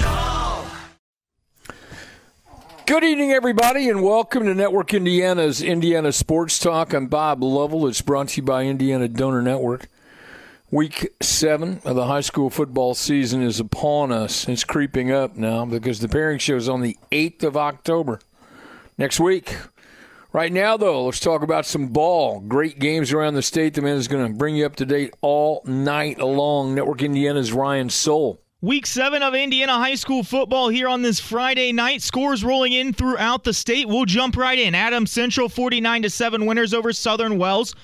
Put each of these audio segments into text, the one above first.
it all. Good evening, everybody, and welcome to Network Indiana's Indiana Sports Talk. I'm Bob Lovell. It's brought to you by Indiana Donor Network. Week 7 of the high school football season is upon us. It's creeping up now because the pairing show is on the 8th of October next week. Right now, though, let's talk about some ball. Great games around the state. The man is going to bring you up to date all night long. Network Indiana's Ryan Soule. Week 7 of Indiana high school football here on this Friday night. Scores rolling in throughout the state. We'll jump right in. Adams Central 49-7 winners over Southern Wells.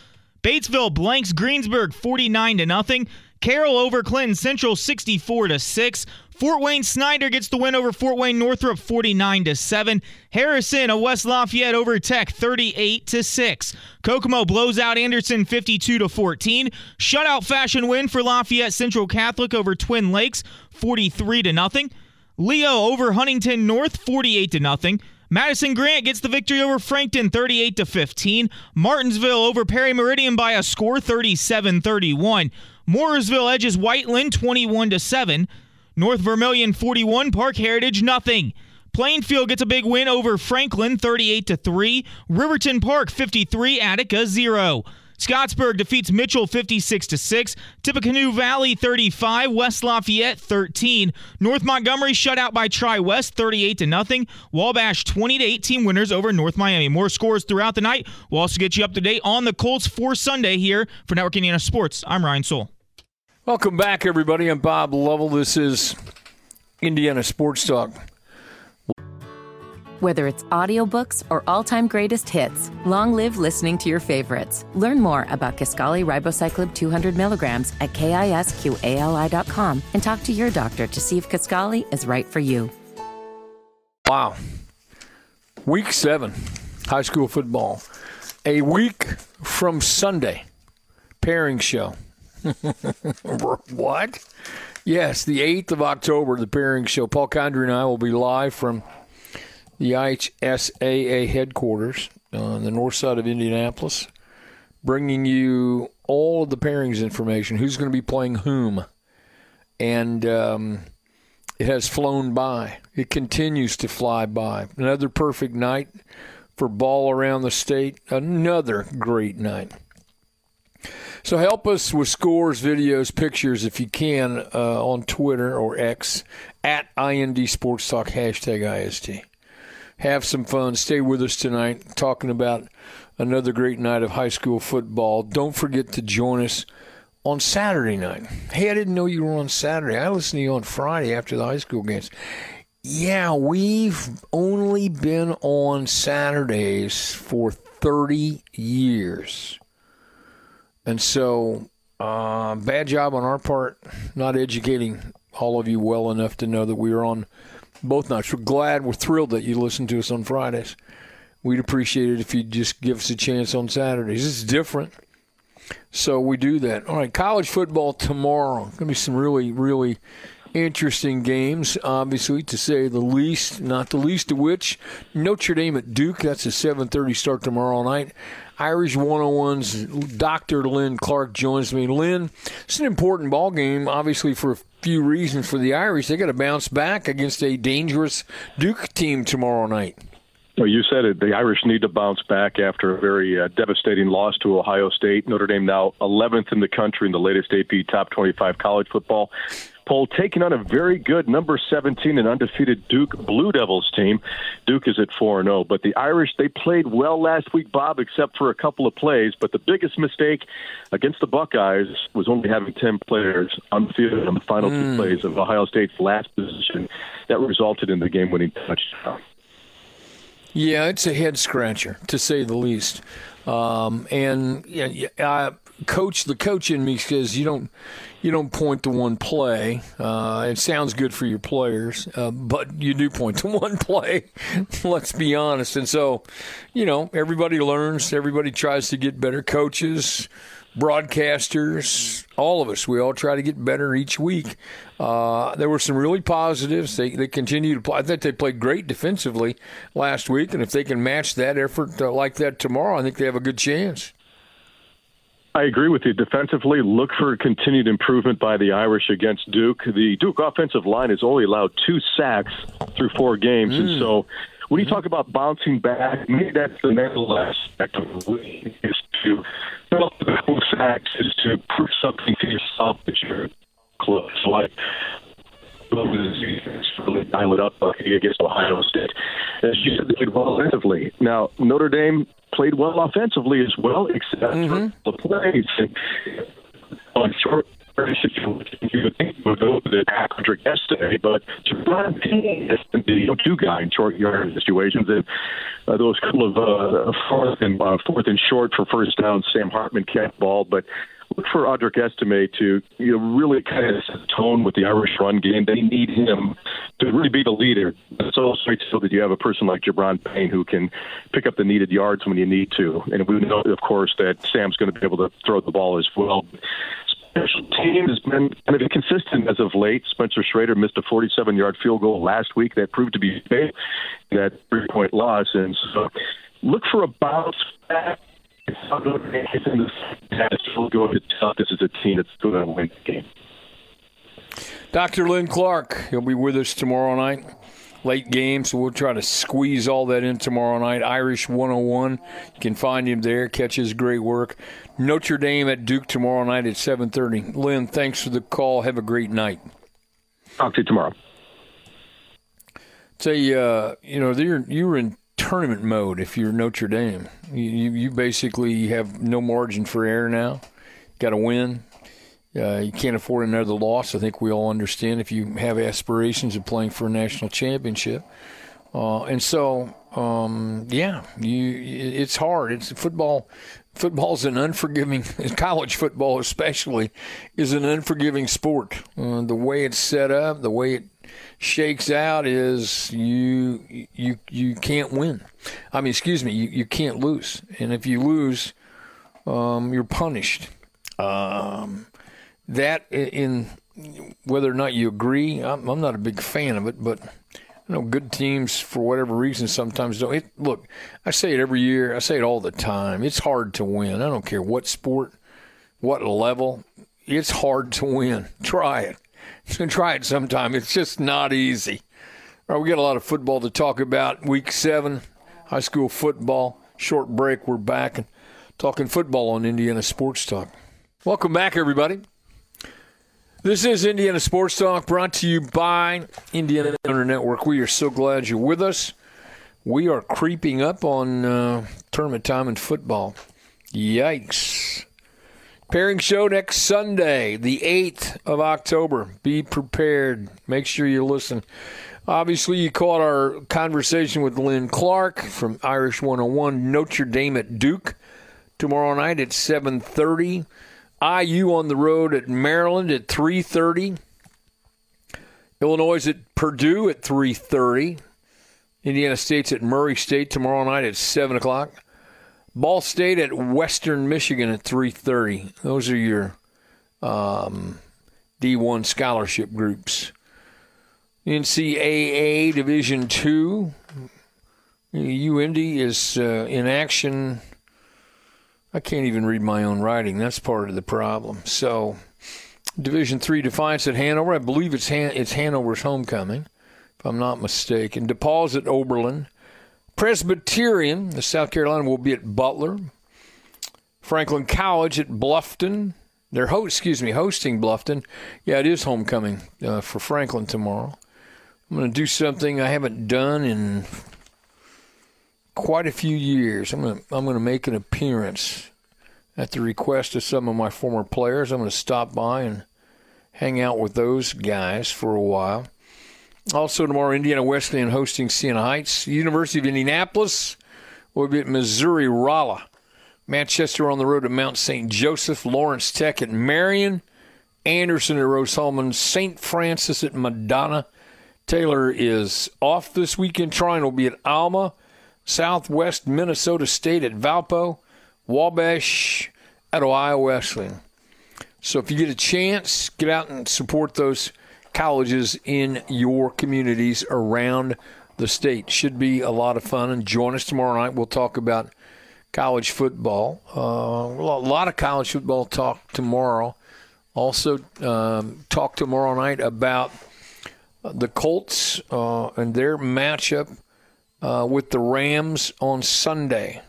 Batesville blanks Greensburg 49-0. Carroll over Clinton Central 64-6. Fort Wayne Snyder gets the win over Fort Wayne Northrop 49-7. Harrison of West Lafayette over Tech 38-6. Kokomo blows out Anderson 52-14. Shutout fashion win for Lafayette Central Catholic over Twin Lakes 43-0. Leo over Huntington North 48-0. Madison Grant gets the victory over Frankton 38-15. Martinsville over Perry Meridian by a score 37-31. Mooresville edges Whiteland 21-7. North Vermillion 41, Park Heritage 0. Plainfield gets a big win over Franklin 38-3. Riverton Park 53, Attica 0. Scottsburg defeats Mitchell 56-6. Tippecanoe Valley 35, West Lafayette 13. North Montgomery shut out by Tri-West 38-0. Wabash 20-18 winners over North Miami. More scores throughout the night. We'll also get you up to date on the Colts for Sunday here for Network Indiana Sports. I'm Ryan Soule. Welcome back, everybody. I'm Bob Lovell. This is Indiana Sports Talk. Whether it's audiobooks or all-time greatest hits, long live listening to your favorites. Learn more about Kisqali Ribociclib 200 milligrams at KISQALI.com and talk to your doctor to see if Kisqali is right for you. Wow. Week 7, high school football. A week from Sunday, pairing show. What? Yes, the 8th of October, the pairing show. Paul Condry and I will be live from the IHSAA headquarters on the north side of Indianapolis, bringing you all of the pairings information, who's going to be playing whom. And it has flown by. It continues to fly by. Another perfect night for ball around the state. Another great night. So help us with scores, videos, pictures, if you can, on Twitter or X, at IND Sports Talk, hashtag IST. Have some fun. Stay with us tonight, talking about another great night of high school football. Don't forget to join us on Saturday night. Hey, I didn't know you were on Saturday. I listened to you on Friday after the high school games. Yeah, we've only been on Saturdays for 30 years. And so, bad job on our part, not educating all of you well enough to know that we were on both nights. We're glad, we're thrilled that you listened to us on Fridays. We'd appreciate it if you'd just give us a chance on Saturdays. It's different, so we do that. All right, college football tomorrow. Going to be some really, really interesting games, obviously, to say the least, not the least of which, Notre Dame at Duke. That's a 7:30 start tomorrow night. Irish 101's Dr. Lynn Clark joins me. Lynn, it's an important ball game, obviously, for a few reasons for the Irish. They got to bounce back against a dangerous Duke team tomorrow night. Well, you said it. The Irish need to bounce back after a very devastating loss to Ohio State. Notre Dame now 11th in the country in the latest AP Top 25 college football poll, taking on a very good number 17 and undefeated Duke Blue Devils team. Duke is at 4-0, but the Irish, they played well last week, Bob, except for a couple of plays, but the biggest mistake against the Buckeyes was only having 10 players undefeated on the final two plays of Ohio State's last possession. That resulted in the game-winning touchdown. Yeah, it's a head-scratcher, to say the least. And yeah, the coach in me says you don't point to one play. It sounds good for your players, but you do point to one play. Let's be honest. And so, everybody learns. Everybody tries to get better. Coaches, broadcasters, all of us, we all try to get better each week. There were some really positives. They continue to play. I think they played great defensively last week, and if they can match that effort like that tomorrow, I think they have a good chance. I agree with you. Defensively, look for continued improvement by the Irish against Duke. The Duke offensive line has only allowed 2 sacks through 4 games, and so when you talk about bouncing back, maybe that's the mental aspect of the league, is to develop the whole sacks, is to prove something to yourself that you're close. Like, really dial it up against Ohio State. As you said, they played well offensively. Now, Notre Dame played well offensively as well, except for the plays. And on short situation, you would think would go to the Audrick Estime, but Jabron Payne is the go-to guy in short yard situations. And those couple of fourth and short for first down, Sam Hartman kept ball, but look for Audrick Estime to really kind of set the tone with the Irish run game. They need him to really be the leader. It's also so that you have a person like Jabron Payne who can pick up the needed yards when you need to. And we know, of course, that Sam's going to be able to throw the ball as well. Special team has been kind of inconsistent as of late. Spencer Schrader missed a 47-yard field goal last week. That proved to be fatal, that 3-point loss. And so look for a bounce back. This is a team that's going to win the game. Dr. Lynn Clark, he'll be with us tomorrow night. Late game, so we'll try to squeeze all that in tomorrow night. Irish 101, you can find him there. Catch his great work. Notre Dame at Duke tomorrow night at 7:30. Lynn, thanks for the call. Have a great night. Talk to you tomorrow. Say, you're in tournament mode if you're Notre Dame. You basically have no margin for error now. Got to win. You can't afford another loss. I think we all understand if you have aspirations of playing for a national championship. It's hard. It's football. Football's an unforgiving. College football, especially, is an unforgiving sport. The way it's set up, the way it shakes out, is you can't win. You can't lose. And if you lose, you're punished. That, in whether or not you agree, I'm not a big fan of it, but I know good teams, for whatever reason, sometimes don't. Look, I say it every year. I say it all the time. It's hard to win. I don't care what sport, what level. It's hard to win. Try it. Try it sometime. It's just not easy. All right, we got a lot of football to talk about. Week 7, high school football. Short break. We're back and talking football on Indiana Sports Talk. Welcome back, everybody. This is Indiana Sports Talk, brought to you by Indiana Network. We are so glad you're with us. We are creeping up on tournament time in football. Yikes. Pairing show next Sunday, the 8th of October. Be prepared. Make sure you listen. Obviously, you caught our conversation with Lynn Clark from Irish 101, Notre Dame at Duke, tomorrow night at 7:30. IU on the road at Maryland at 3:30. Illinois at Purdue at 3:30. Indiana State's at Murray State tomorrow night at 7 o'clock. Ball State at Western Michigan at 3:30. Those are your D1 scholarship groups. NCAA Division II. UND is in action. I can't even read my own writing. That's part of the problem. So, Division III Defiance at Hanover. I believe it's Hanover's homecoming, if I'm not mistaken. DePaul's at Oberlin. Presbyterian, the South Carolina, will be at Butler. Franklin College at Bluffton. They're hosting Bluffton. Yeah, it is homecoming for Franklin tomorrow. I'm going to do something I haven't done in quite a few years. I'm going to make an appearance at the request of some of my former players. I'm going to stop by and hang out with those guys for a while. Also tomorrow, Indiana Wesleyan hosting Siena Heights. University of Indianapolis will be at Missouri Rolla. Manchester on the road at Mount St. Joseph. Lawrence Tech at Marion. Anderson at Rose Holman. St. Francis at Madonna. Taylor is off this weekend. Trine will be at Alma. Southwest Minnesota State at Valpo. Wabash at Ohio Wesleyan. So if you get a chance, get out and support those colleges in your communities around the state. Should be a lot of fun. And join us tomorrow night. We'll talk about college football. A lot of college football talk tomorrow. Also talk tomorrow night about the Colts and their matchup with the Rams on Sunday.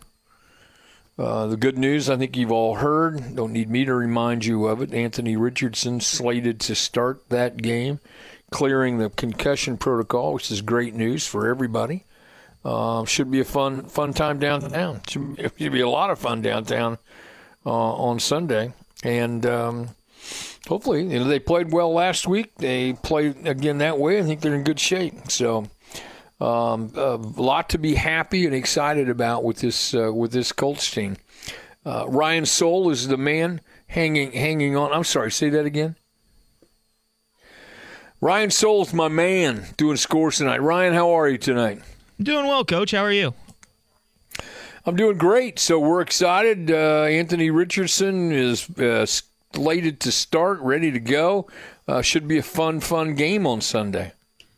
The good news, I think you've all heard. Don't need me to remind you of it. Anthony Richardson slated to start that game, clearing the concussion protocol, which is great news for everybody. Should be a fun time downtown. Should be a lot of fun downtown on Sunday. And hopefully, they played well last week. They played again that way. I think they're in good shape. So a lot to be happy and excited about with this Colts team. Ryan Soule is the man hanging on. I'm sorry, say that again. Ryan Soule's my man doing scores tonight. Ryan, how are you tonight? Doing well, Coach. How are you? I'm doing great. So we're excited. Anthony Richardson is slated to start, ready to go. Should be a fun game on Sunday.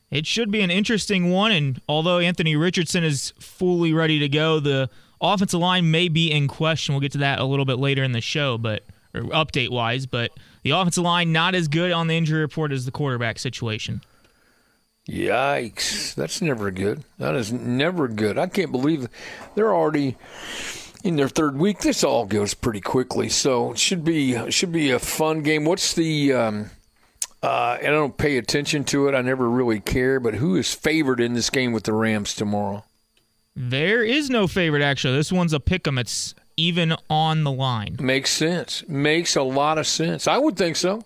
It should be an interesting one, and although Anthony Richardson is fully ready to go, the offensive line may be in question. We'll get to that a little bit later in the show, but or update-wise, but the offensive line not as good on the injury report as the quarterback situation. Yikes. That's never good. That is never good. I can't believe they're already in their third week. This all goes pretty quickly, so it should be a fun game. What's the I don't pay attention to it. I never really care. But who is favored in this game with the Rams tomorrow? There is no favorite, actually. This one's a pick'em. It's even on the line. Makes sense. Makes a lot of sense. I would think so.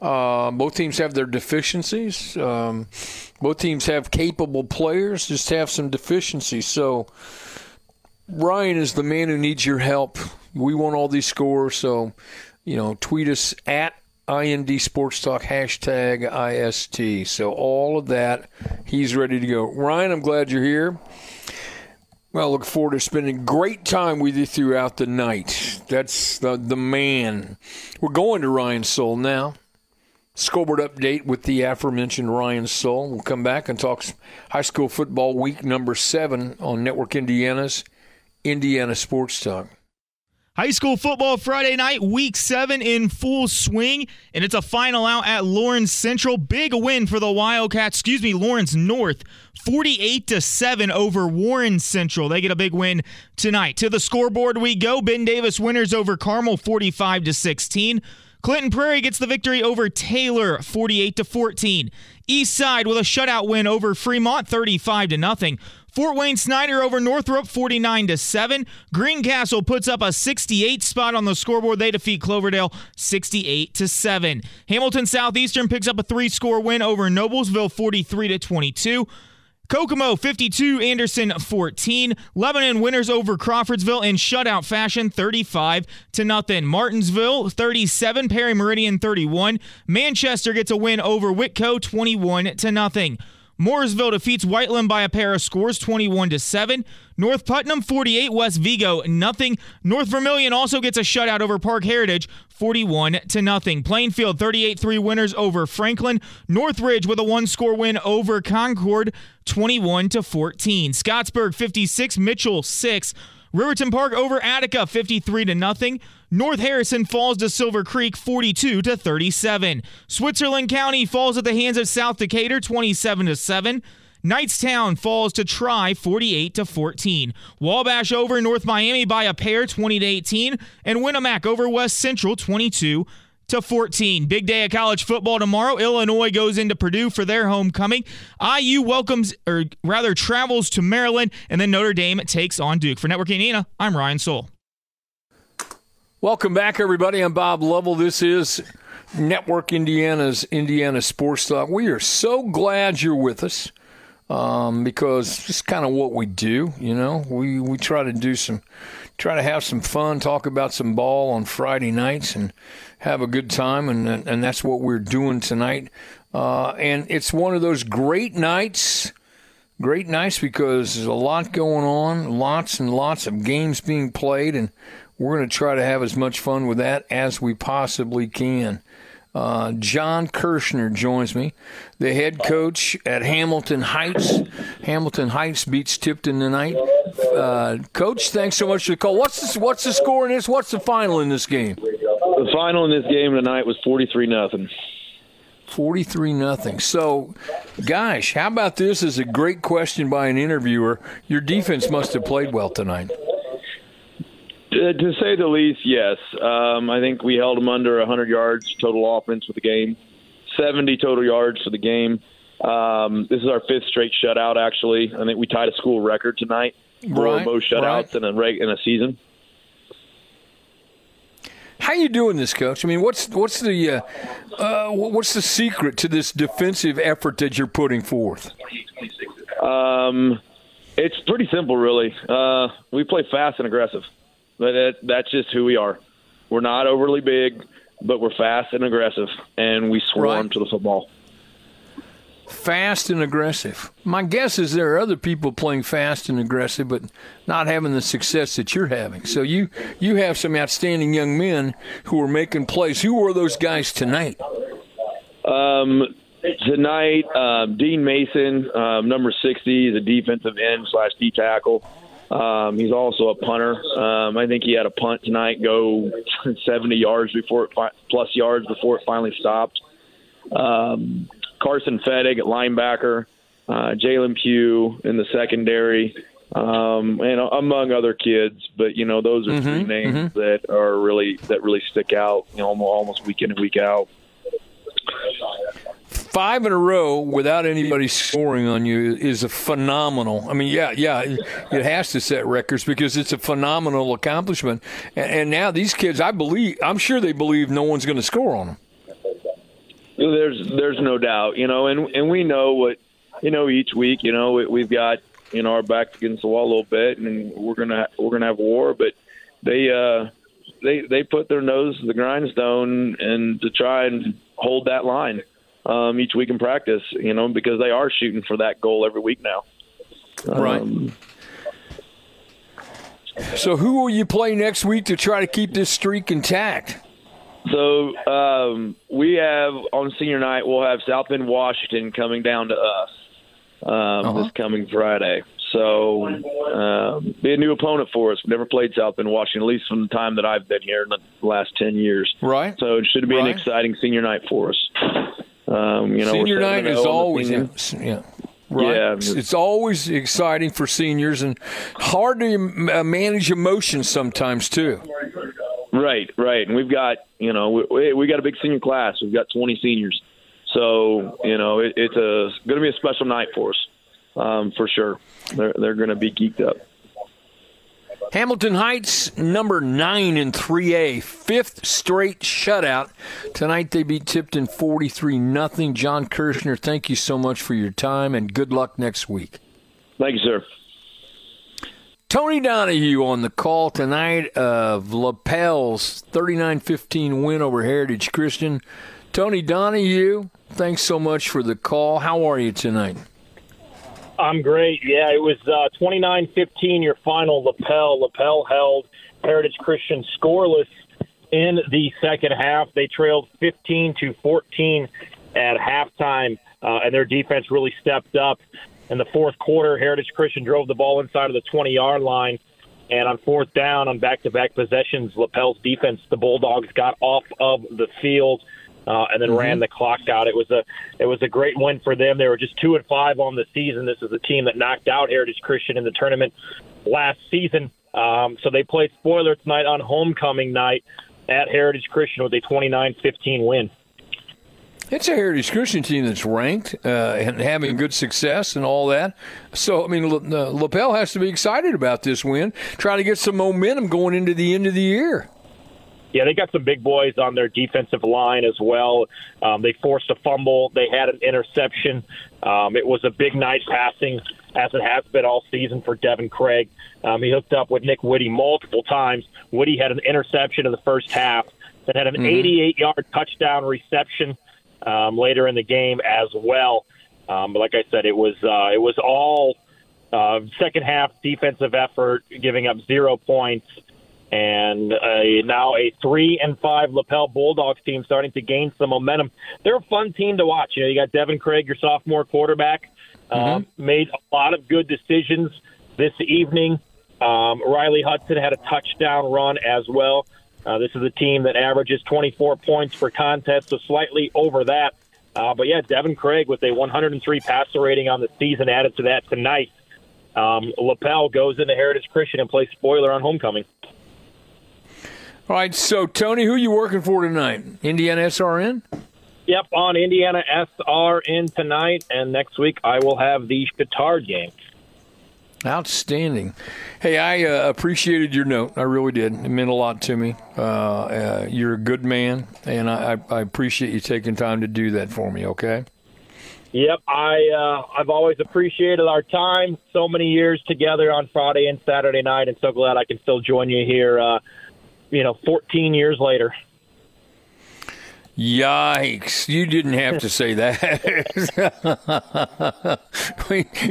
Both teams have their deficiencies. Both teams have capable players, just have some deficiencies. So Ryan is the man who needs your help. We want all these scores. So, tweet us at IND Sports Talk, hashtag IST. So all of that, he's ready to go. Ryan, I'm glad you're here. Well, I look forward to spending great time with you throughout the night. That's the man. We're going to Ryan Soule now. Scoreboard update with the aforementioned Ryan Soule. We'll come back and talk high school football week number 7 on Network Indiana's Indiana Sports Talk. High school football Friday night, week 7 in full swing, and it's a final out at Lawrence Central. Big win for the Wildcats, Lawrence North, 48-7 over Warren Central. They get a big win tonight. To the scoreboard we go. Ben Davis winners over Carmel, 45-16. Clinton Prairie gets the victory over Taylor, 48-14. Eastside with a shutout win over Fremont, 35-0. Fort Wayne Snyder over Northrop, 49-7. Greencastle puts up a 68 spot on the scoreboard. They defeat Cloverdale, 68-7. Hamilton Southeastern picks up a 3-score win over Noblesville, 43-22. Kokomo 52, Anderson 14. Lebanon winners over Crawfordsville in shutout fashion, 35-0. Martinsville 37, Perry Meridian 31. Manchester gets a win over Whitco, 21-0. Mooresville defeats Whiteland by a pair of scores, 21-7. North Putnam 48, West Vigo 0. North Vermilion also gets a shutout over Park Heritage, 41-0. Plainfield 38-3 winners over Franklin. Northridge with a 1-score win over Concord, 21-14. Scottsburg 56, Mitchell 6. Riverton Park over Attica, 53-0. North Harrison falls to Silver Creek, 42-37. Switzerland County falls at the hands of South Decatur, 27-7. Knightstown falls to Tri, 48-14. Wabash over North Miami by a pair, 20-18. And Winnemac over West Central, 22-14. Big day of college football tomorrow. Illinois goes into Purdue for their homecoming. IU travels to Maryland, and then Notre Dame takes on Duke. For Network Indiana, I'm Ryan Soule. Welcome back, everybody. I'm Bob Lovell. This is Network Indiana's Indiana Sports Talk. We are so glad you're with us because it's kind of what we do. We try to have some fun, talk about some ball on Friday nights, and have a good time, and that's what we're doing tonight. And it's one of those great nights because there's a lot going on, lots and lots of games being played, and We're going to try to have as much fun with that as we possibly can. John Kirshner joins me, the head coach at Hamilton Heights. Hamilton Heights beats Tipton tonight. Coach, thanks so much for the call. What's the score in this? What's the final in this game? The final in this game tonight was 43-0. 43-0. So, gosh, how about this is a great question by an interviewer. Your defense must have played well tonight. To say the least, yes. I think we held them under 100 yards total offense for the game, 70 total yards for the game. This is our fifth straight shutout, actually. I think we tied a school record tonight. Right, most shutouts in a season. How you doing this, Coach? I mean, what's the secret to this defensive effort that you're putting forth? It's pretty simple, really. We play fast and aggressive. But that's just who we are. We're not overly big, but we're fast and aggressive, and we swarm to the football. Fast and aggressive. My guess is there are other people playing fast and aggressive but not having the success that you're having. So you have some outstanding young men who are making plays. Who were those guys tonight? Dean Mason, number 60, is a defensive end / D tackle. He's also a punter. I think he had a punt tonight go 70 yards before it finally stopped. Carson Fettig at linebacker, Jalen Pugh in the secondary, and among other kids. But you know, those are three names that are really stick out. You know, almost week in and week out. 5 in a row without anybody scoring on you is a phenomenal. I mean, it has to set records because it's a phenomenal accomplishment. And now these kids, I'm sure they believe no one's going to score on them. There's no doubt, you know, and we know what, you know, each week, you know, we've got, you know, our back against the wall a little bit, and we're gonna have war, but they put their nose to the grindstone and to try and hold that line. Each week in practice, you know, because they are shooting for that goal every week now. So who will you play next week to try to keep this streak intact? So we have, on senior night, we'll have South Bend, Washington coming down to us this coming Friday. So be a new opponent for us. We've never played South Bend, Washington, at least from the time that I've been here in the last 10 years. Right. So it should be an exciting senior night for us. You know, senior night is always it's always exciting for seniors and hard to manage emotions sometimes too. Right, and we've got we got a big senior class. We've got 20 seniors, so you know it's going to be a special night for us for sure. They're going to be geeked up. Hamilton Heights, number 9 in 3A, fifth straight shutout. Tonight they beat Tipton 43-0. John Kirshner, thank you so much for your time, and good luck next week. Thank you, sir. Tony Donahue on the call tonight of LaPelle's 39-15 win over Heritage Christian. Tony Donahue, thanks so much for the call. How are you tonight? I'm great. Yeah, it was 29-15, your final. LaPelle held Heritage Christian scoreless in the second half. They trailed 15-14 at halftime, and their defense really stepped up. In the fourth quarter, Heritage Christian drove the ball inside of the 20-yard line, and on fourth down on back-to-back possessions, LaPelle's defense, the Bulldogs got off of the field. And then ran the clock out. It was a great win for them. They were just 2-5 on the season. This is a team that knocked out Heritage Christian in the tournament last season. So they played spoiler tonight on homecoming night at Heritage Christian with a 29-15 win. It's a Heritage Christian team that's ranked and having good success and all that. So, I mean, LaPelle has to be excited about this win, trying to get some momentum going into the end of the year. Yeah, they got some big boys on their defensive line as well. They forced a fumble. They had an interception. It was a big night passing, as it has been all season for Devin Craig. He hooked up with Nick Witte multiple times. Witte had an interception in the first half, then had an 88-yard touchdown reception later in the game as well. But like I said, it was all second half defensive effort, giving up 0 points. And now a 3-5 Lapel Bulldogs team starting to gain some momentum. They're a fun team to watch. You know, you got Devin Craig, your sophomore quarterback, made a lot of good decisions this evening. Riley Hudson had a touchdown run as well. This is a team that averages 24 points per contest, so slightly over that. But, yeah, Devin Craig with a 103 passer rating on the season added to that tonight. Lapel goes into Heritage Christian and plays spoiler on homecoming. All right, so, Tony, who are you working for tonight? Indiana SRN? Yep, on Indiana SRN tonight, and next week I will have the Chittard game. Outstanding. Hey, I appreciated your note. I really did. It meant a lot to me. You're a good man, and I appreciate you taking time to do that for me, okay? Yep, I've always appreciated our time, so many years together on Friday and Saturday night, and so glad I can still join you here, 14 years later. Yikes. You didn't have to say that.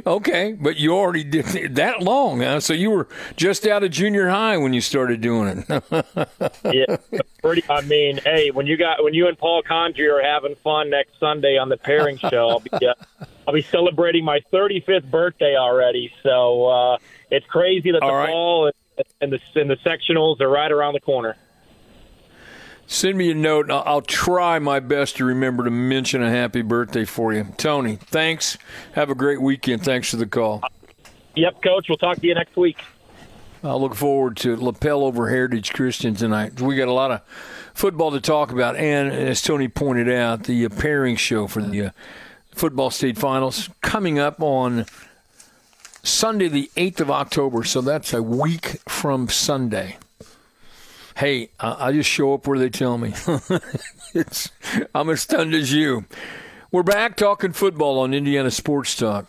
Okay, but you already did it that long, huh? So you were just out of junior high when you started doing it. Yeah, hey, when you and Paul Condrey are having fun next Sunday on the pairing show, I'll be celebrating my 35th birthday already. So it's crazy that ball and the sectionals are right around the corner. Send me a note, and I'll try my best to remember to mention a happy birthday for you. Tony, thanks. Have a great weekend. Thanks for the call. Yep, Coach. We'll talk to you next week. I look forward to Lapel over Heritage Christian tonight. We got a lot of football to talk about, and as Tony pointed out, the pairing show for the football state finals coming up on Sunday, the 8th of October, so that's a week from Sunday. Hey, I just show up where they tell me. I'm as stunned as you. We're back talking football on Indiana Sports Talk.